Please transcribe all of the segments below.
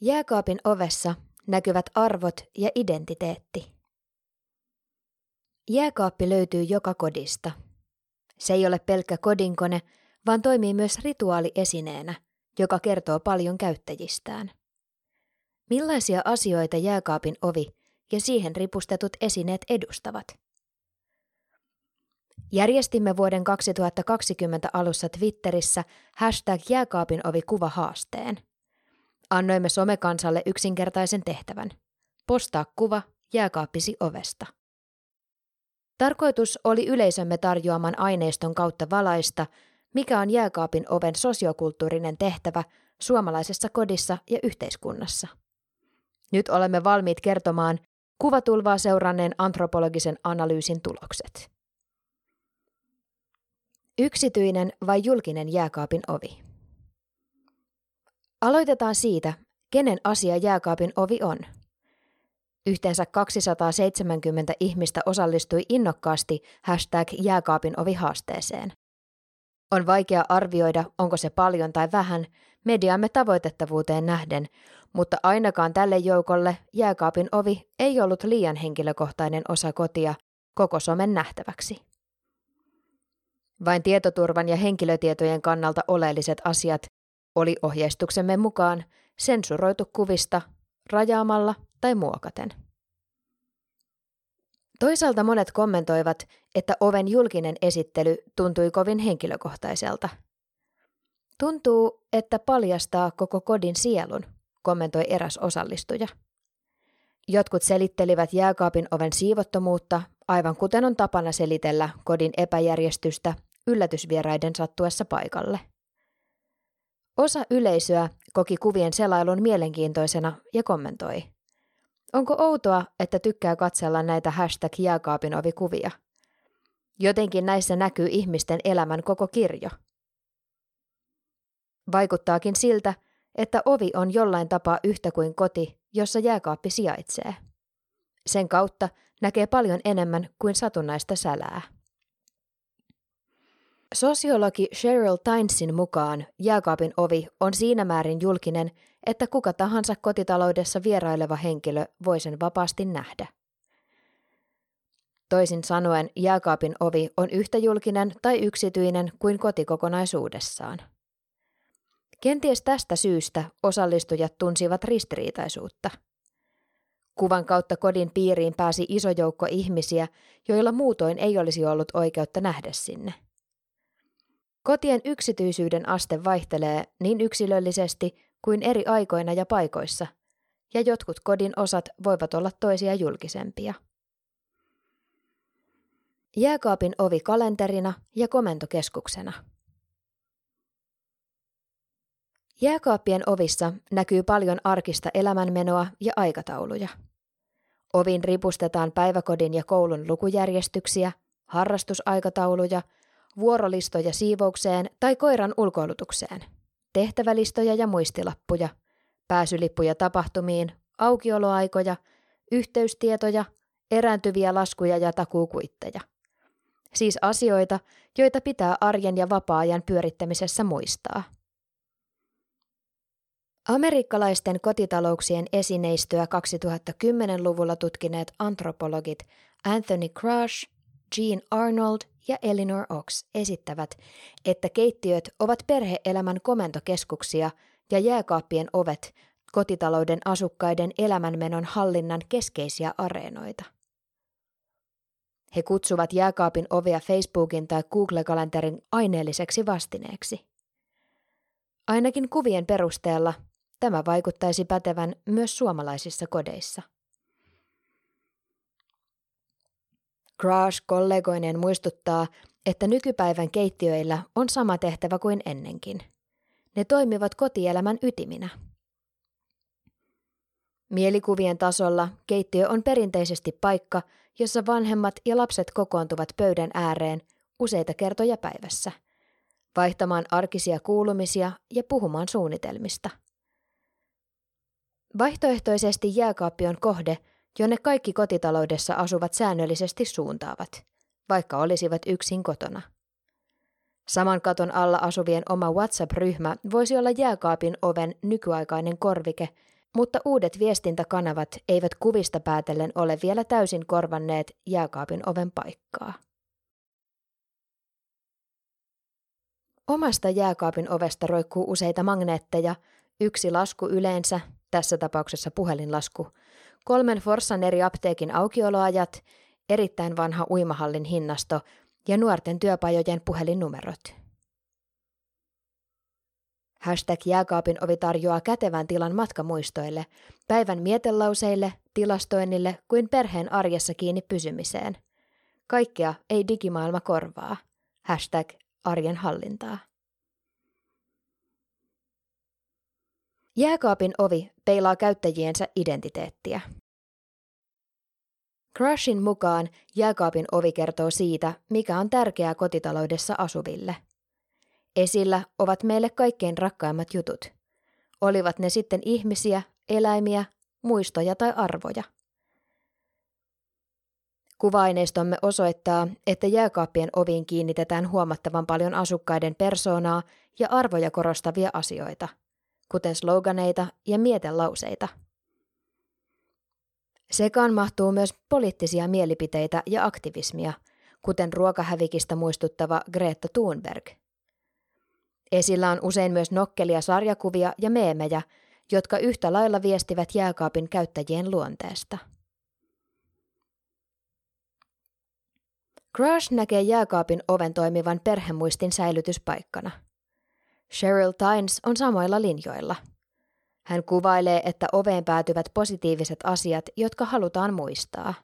Jääkaapin ovessa näkyvät arvot ja identiteetti. Jääkaappi löytyy joka kodista. Se ei ole pelkkä kodinkone, vaan toimii myös rituaaliesineenä, joka kertoo paljon käyttäjistään. Millaisia asioita jääkaapin ovi ja siihen ripustetut esineet edustavat? Järjestimme vuoden 2020 alussa Twitterissä #jääkaapinovi-kuvahaasteen. Annoimme somekansalle yksinkertaisen tehtävän. Postaa kuva jääkaappisi ovesta. Tarkoitus oli yleisömme tarjoaman aineiston kautta valaista, mikä on jääkaapin oven sosiokulttuurinen tehtävä suomalaisessa kodissa ja yhteiskunnassa. Nyt olemme valmiit kertomaan kuvatulvaa seuranneen antropologisen analyysin tulokset. Yksityinen vai julkinen jääkaapin ovi? Aloitetaan siitä, kenen asia jääkaapin ovi on. Yhteensä 270 ihmistä osallistui innokkaasti #jääkaapinovi-haasteeseen. On vaikea arvioida, onko se paljon tai vähän, mediamme tavoitettavuuteen nähden, mutta ainakaan tälle joukolle jääkaapin ovi ei ollut liian henkilökohtainen osa kotia koko somen nähtäväksi. Vain tietoturvan ja henkilötietojen kannalta oleelliset asiat oli ohjeistuksemme mukaan sensuroitu kuvista, rajaamalla tai muokaten. Toisaalta monet kommentoivat, että oven julkinen esittely tuntui kovin henkilökohtaiselta. Tuntuu, että paljastaa koko kodin sielun, kommentoi eräs osallistuja. Jotkut selittelivät jääkaapin oven siivottomuutta, aivan kuten on tapana selitellä kodin epäjärjestystä yllätysvieraiden sattuessa paikalle. Osa yleisöä koki kuvien selailun mielenkiintoisena ja kommentoi. Onko outoa, että tykkää katsella näitä #jääkaapinovi-kuvia? Jotenkin näissä näkyy ihmisten elämän koko kirjo. Vaikuttaakin siltä, että ovi on jollain tapaa yhtä kuin koti, jossa jääkaappi sijaitsee. Sen kautta näkee paljon enemmän kuin satunnaista sälää. Sosiologi Cheryl Tynesin mukaan jääkaapin ovi on siinä määrin julkinen, että kuka tahansa kotitaloudessa vieraileva henkilö voi sen vapaasti nähdä. Toisin sanoen jääkaapin ovi on yhtä julkinen tai yksityinen kuin kotikokonaisuudessaan. Kenties tästä syystä osallistujat tunsivat ristiriitaisuutta. Kuvan kautta kodin piiriin pääsi iso joukko ihmisiä, joilla muutoin ei olisi ollut oikeutta nähdä sinne. Kotien yksityisyyden aste vaihtelee niin yksilöllisesti kuin eri aikoina ja paikoissa, ja jotkut kodin osat voivat olla toisia julkisempia. Jääkaapin ovi kalenterina ja komentokeskuksena. Jääkaappien ovissa näkyy paljon arkista elämänmenoa ja aikatauluja. Oviin ripustetaan päiväkodin ja koulun lukujärjestyksiä, harrastusaikatauluja, vuorolistoja siivoukseen tai koiran ulkoilutukseen, tehtävälistoja ja muistilappuja, pääsylippuja tapahtumiin, aukioloaikoja, yhteystietoja, erääntyviä laskuja ja takuukuitteja. Siis asioita, joita pitää arjen ja vapaa-ajan pyörittämisessä muistaa. Amerikkalaisten kotitalouksien esineistöä 2010-luvulla tutkineet antropologit Anthony Crush, Jean Arnold ja Elinor Ochs esittävät, että keittiöt ovat perhe-elämän komentokeskuksia ja jääkaappien ovet kotitalouden asukkaiden elämänmenon hallinnan keskeisiä areenoita. He kutsuvat jääkaapin ovia Facebookin tai Google-kalenterin aineelliseksi vastineeksi. Ainakin kuvien perusteella tämä vaikuttaisi pätevän myös suomalaisissa kodeissa. Crush kollegoineen muistuttaa, että nykypäivän keittiöillä on sama tehtävä kuin ennenkin. Ne toimivat kotielämän ytiminä. Mielikuvien tasolla keittiö on perinteisesti paikka, jossa vanhemmat ja lapset kokoontuvat pöydän ääreen useita kertoja päivässä, vaihtamaan arkisia kuulumisia ja puhumaan suunnitelmista. Vaihtoehtoisesti jääkaappi on kohde, jonne kaikki kotitaloudessa asuvat säännöllisesti suuntaavat, vaikka olisivat yksin kotona. Saman katon alla asuvien oma WhatsApp-ryhmä voisi olla jääkaapin oven nykyaikainen korvike, mutta uudet viestintäkanavat eivät kuvista päätellen ole vielä täysin korvanneet jääkaapin oven paikkaa. Omasta jääkaapin ovesta roikkuu useita magneetteja, yksi lasku yleensä, tässä tapauksessa puhelinlasku, 3 Forssan eri apteekin aukioloajat, erittäin vanha uimahallin hinnasto ja nuorten työpajojen puhelinnumerot. #jääkaapin ovi tarjoaa kätevän tilan matkamuistoille, päivän mietelauseille, tilastoinnille kuin perheen arjessa kiinni pysymiseen. Kaikkea ei digimaailma korvaa. #arjen hallintaa. Jääkaapin ovi peilaa käyttäjiensä identiteettiä. Crushin mukaan jääkaapin ovi kertoo siitä, mikä on tärkeää kotitaloudessa asuville. Esillä ovat meille kaikkein rakkaimmat jutut. Olivat ne sitten ihmisiä, eläimiä, muistoja tai arvoja. Kuva-aineistomme osoittaa, että jääkaappien oviin kiinnitetään huomattavan paljon asukkaiden persoonaa ja arvoja korostavia asioita, kuten sloganeita ja mietelauseita. Sekaan mahtuu myös poliittisia mielipiteitä ja aktivismia, kuten ruokahävikistä muistuttava Greta Thunberg. Esillä on usein myös nokkelia sarjakuvia ja meemejä, jotka yhtä lailla viestivät jääkaapin käyttäjien luonteesta. Crush näkee jääkaapin oven toimivan perhemuistin säilytyspaikkana. Cheryl Tynes on samoilla linjoilla. Hän kuvailee, että oveen päätyvät positiiviset asiat, jotka halutaan muistaa.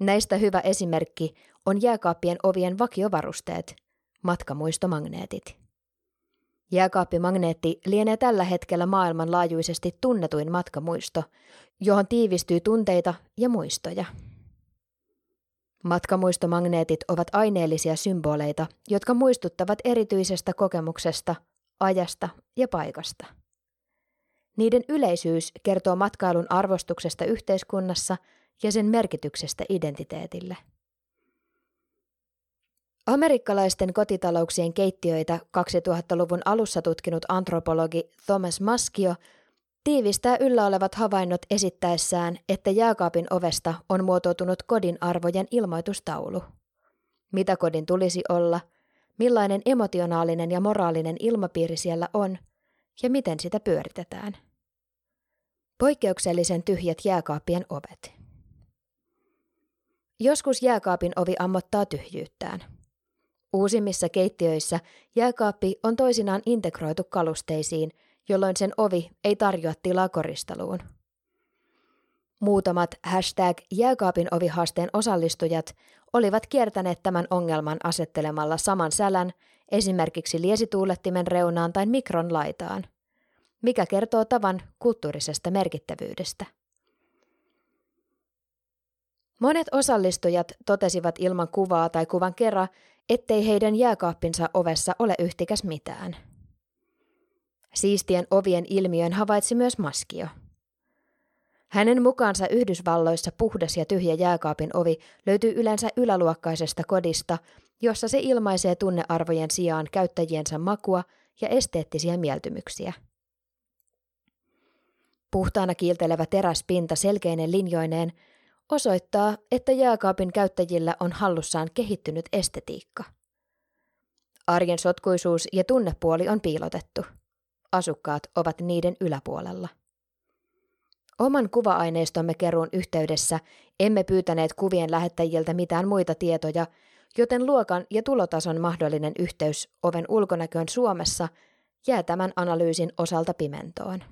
Näistä hyvä esimerkki on jääkaappien ovien vakiovarusteet, matkamuistomagneetit. Jääkaappimagneetti lienee tällä hetkellä maailmanlaajuisesti tunnetuin matkamuisto, johon tiivistyy tunteita ja muistoja. Matkamuistomagneetit ovat aineellisia symboleita, jotka muistuttavat erityisestä kokemuksesta, ajasta ja paikasta. Niiden yleisyys kertoo matkailun arvostuksesta yhteiskunnassa ja sen merkityksestä identiteetille. Amerikkalaisten kotitalouksien keittiöitä 2000-luvun alussa tutkinut antropologi Thomas Maschio tiivistää yllä olevat havainnot esittäessään, että jääkaapin ovesta on muotoutunut kodin arvojen ilmoitustaulu. Mitä kodin tulisi olla, millainen emotionaalinen ja moraalinen ilmapiiri siellä on ja miten sitä pyöritetään. Poikkeuksellisen tyhjät jääkaapien ovet. Joskus jääkaapin ovi ammottaa tyhjyyttään. Uusimmissa keittiöissä jääkaappi on toisinaan integroitu kalusteisiin, jolloin sen ovi ei tarjoa tilaa koristeluun. Muutamat #jääkaapin ovi haasteen osallistujat olivat kiertäneet tämän ongelman asettelemalla saman sälän esimerkiksi liesituulettimen reunaan tai mikron laitaan, mikä kertoo tavan kulttuurisesta merkittävyydestä. Monet osallistujat totesivat ilman kuvaa tai kuvan kera, ettei heidän jääkaappinsa ovessa ole yhtikäs mitään. Siistien ovien ilmiön havaitsi myös Maschio. Hänen mukaansa Yhdysvalloissa puhdas ja tyhjä jääkaapin ovi löytyy yleensä yläluokkaisesta kodista, jossa se ilmaisee tunnearvojen sijaan käyttäjiensä makua ja esteettisiä mieltymyksiä. Puhtaana kiiltelevä teräspinta selkeinen linjoineen osoittaa, että jääkaapin käyttäjillä on hallussaan kehittynyt estetiikka. Arjen sotkuisuus ja tunnepuoli on piilotettu. Asukkaat ovat niiden yläpuolella. Oman kuva-aineistomme keruun yhteydessä emme pyytäneet kuvien lähettäjiltä mitään muita tietoja, joten luokan ja tulotason mahdollinen yhteys oven ulkonäköön Suomessa jää tämän analyysin osalta pimentoon.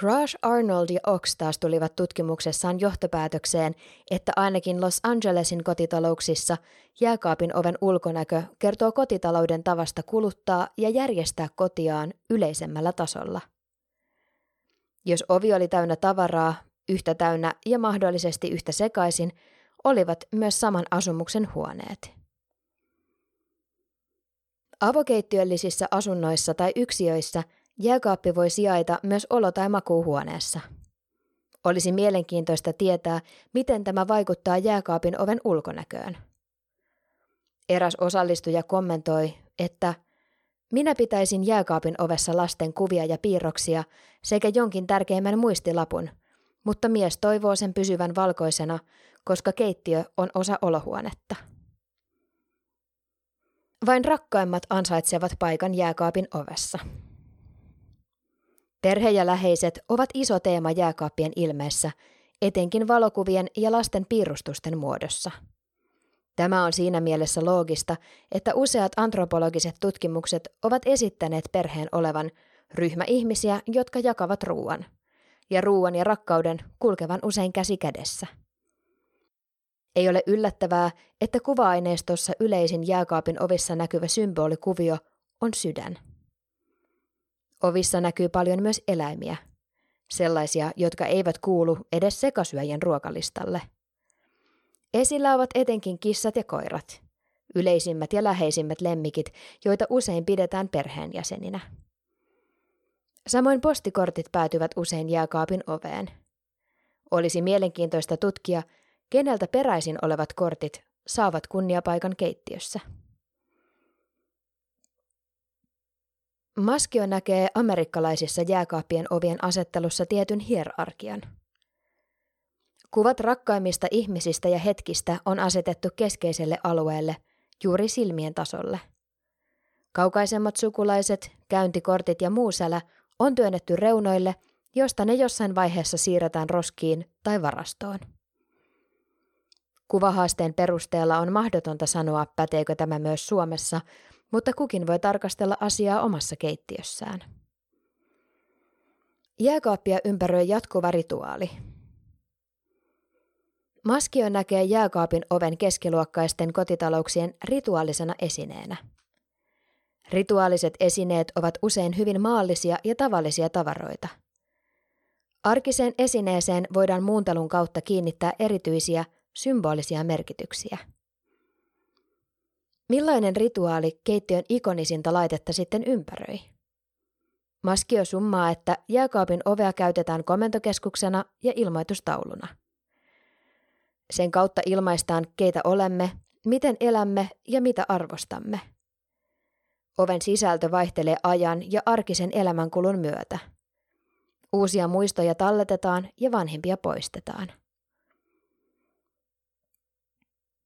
Greta, Arnold ja Ochs taas tulivat tutkimuksessaan johtopäätökseen, että ainakin Los Angelesin kotitalouksissa jääkaapin oven ulkonäkö kertoo kotitalouden tavasta kuluttaa ja järjestää kotiaan yleisemmällä tasolla. Jos ovi oli täynnä tavaraa, yhtä täynnä ja mahdollisesti yhtä sekaisin, olivat myös saman asumuksen huoneet. Avokeittiöllisissä asunnoissa tai yksiöissä jääkaappi voi sijaita myös olo- tai makuuhuoneessa. Olisi mielenkiintoista tietää, miten tämä vaikuttaa jääkaapin oven ulkonäköön. Eräs osallistuja kommentoi, että Minä pitäisin jääkaapin ovessa lasten kuvia ja piirroksia sekä jonkin tärkeimmän muistilapun, mutta mies toivoo sen pysyvän valkoisena, koska keittiö on osa olohuonetta. Vain rakkaimmat ansaitsevat paikan jääkaapin ovessa. Perhe ja läheiset ovat iso teema jääkaappien ilmeessä, etenkin valokuvien ja lasten piirustusten muodossa. Tämä on siinä mielessä loogista, että useat antropologiset tutkimukset ovat esittäneet perheen olevan ryhmä ihmisiä, jotka jakavat ruoan ja rakkauden kulkevan usein käsi kädessä. Ei ole yllättävää, että kuva-aineistossa yleisin jääkaapin ovissa näkyvä symbolikuvio on sydän. Ovissa näkyy paljon myös eläimiä, sellaisia, jotka eivät kuulu edes sekasyöjien ruokalistalle. Esillä ovat etenkin kissat ja koirat, yleisimmät ja läheisimmät lemmikit, joita usein pidetään perheenjäseninä. Samoin postikortit päätyvät usein jääkaapin oveen. Olisi mielenkiintoista tutkia, keneltä peräisin olevat kortit saavat kunniapaikan keittiössä. Maschio näkee amerikkalaisissa jääkaappien ovien asettelussa tietyn hierarkian. Kuvat rakkaimmista ihmisistä ja hetkistä on asetettu keskeiselle alueelle, juuri silmien tasolle. Kaukaisemmat sukulaiset, käyntikortit ja muusälä on työnnetty reunoille, josta ne jossain vaiheessa siirretään roskiin tai varastoon. Kuvahaasteen perusteella on mahdotonta sanoa, päteekö tämä myös Suomessa, mutta kukin voi tarkastella asiaa omassa keittiössään. Jääkaappia ympäröi jatkuva rituaali. Maschio näkee jääkaapin oven keskiluokkaisten kotitalouksien rituaalisena esineenä. Rituaaliset esineet ovat usein hyvin maallisia ja tavallisia tavaroita. Arkiseen esineeseen voidaan muuntelun kautta kiinnittää erityisiä, symbolisia merkityksiä. Millainen rituaali keittiön ikonisinta laitetta sitten ympäröi? Maschio summaa, että jääkaapin ovea käytetään komentokeskuksena ja ilmoitustauluna. Sen kautta ilmaistaan, keitä olemme, miten elämme ja mitä arvostamme. Oven sisältö vaihtelee ajan ja arkisen elämänkulun myötä. Uusia muistoja talletetaan ja vanhempia poistetaan.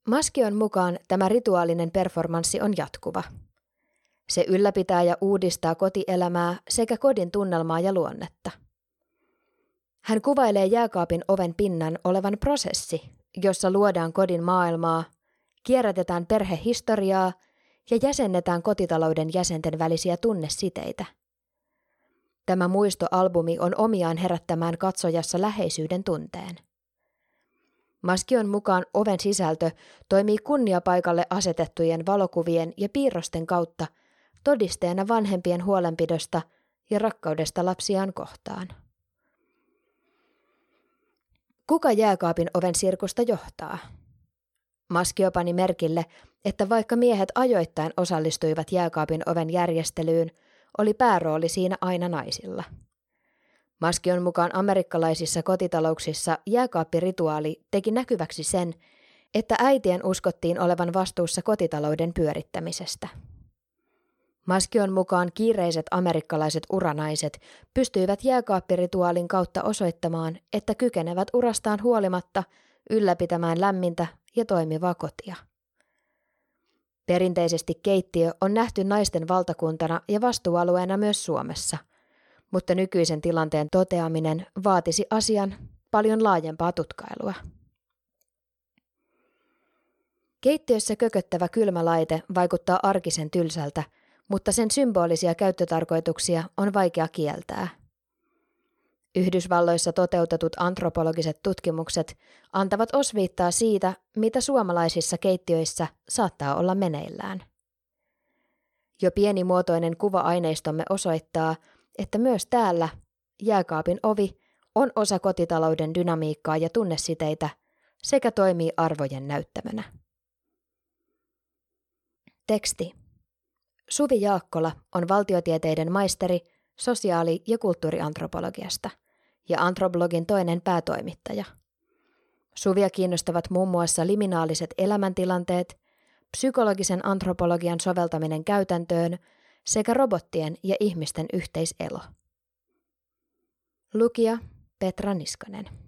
Maschion mukaan tämä rituaalinen performanssi on jatkuva. Se ylläpitää ja uudistaa kotielämää sekä kodin tunnelmaa ja luonnetta. Hän kuvailee jääkaapin oven pinnan olevan prosessi, jossa luodaan kodin maailmaa, kierrätetään perhehistoriaa ja jäsennetään kotitalouden jäsenten välisiä tunnesiteitä. Tämä muistoalbumi on omiaan herättämään katsojassa läheisyyden tunteen. Maschion mukaan oven sisältö toimii kunniapaikalle asetettujen valokuvien ja piirrosten kautta todisteena vanhempien huolenpidosta ja rakkaudesta lapsiaan kohtaan. Kuka jääkaapin oven sirkusta johtaa? Maschio pani merkille, että vaikka miehet ajoittain osallistuivat jääkaapin oven järjestelyyn, oli päärooli siinä aina naisilla. Maschion mukaan amerikkalaisissa kotitalouksissa jääkaappirituaali teki näkyväksi sen, että äitien uskottiin olevan vastuussa kotitalouden pyörittämisestä. Maschion mukaan kiireiset amerikkalaiset uranaiset pystyivät jääkaappirituaalin kautta osoittamaan, että kykenevät urastaan huolimatta ylläpitämään lämmintä ja toimivaa kotia. Perinteisesti keittiö on nähty naisten valtakuntana ja vastuualueena myös Suomessa, mutta nykyisen tilanteen toteaminen vaatisi asian paljon laajempaa tutkailua. Keittiössä kököttävä kylmälaite vaikuttaa arkisen tylsältä, mutta sen symbolisia käyttötarkoituksia on vaikea kieltää. Yhdysvalloissa toteutetut antropologiset tutkimukset antavat osviittaa siitä, mitä suomalaisissa keittiöissä saattaa olla meneillään. Jo pienimuotoinen kuva-aineistomme osoittaa, että myös täällä jääkaapin ovi on osa kotitalouden dynamiikkaa ja tunnesiteitä sekä toimii arvojen näyttämänä. Teksti. Suvi Jaakkola on valtiotieteiden maisteri sosiaali- ja kulttuuriantropologiasta ja Antroblogin toinen päätoimittaja. Suvia kiinnostavat muun muassa liminaaliset elämäntilanteet, psykologisen antropologian soveltaminen käytäntöön sekä robottien ja ihmisten yhteiselo. Lukija Petra Niskanen.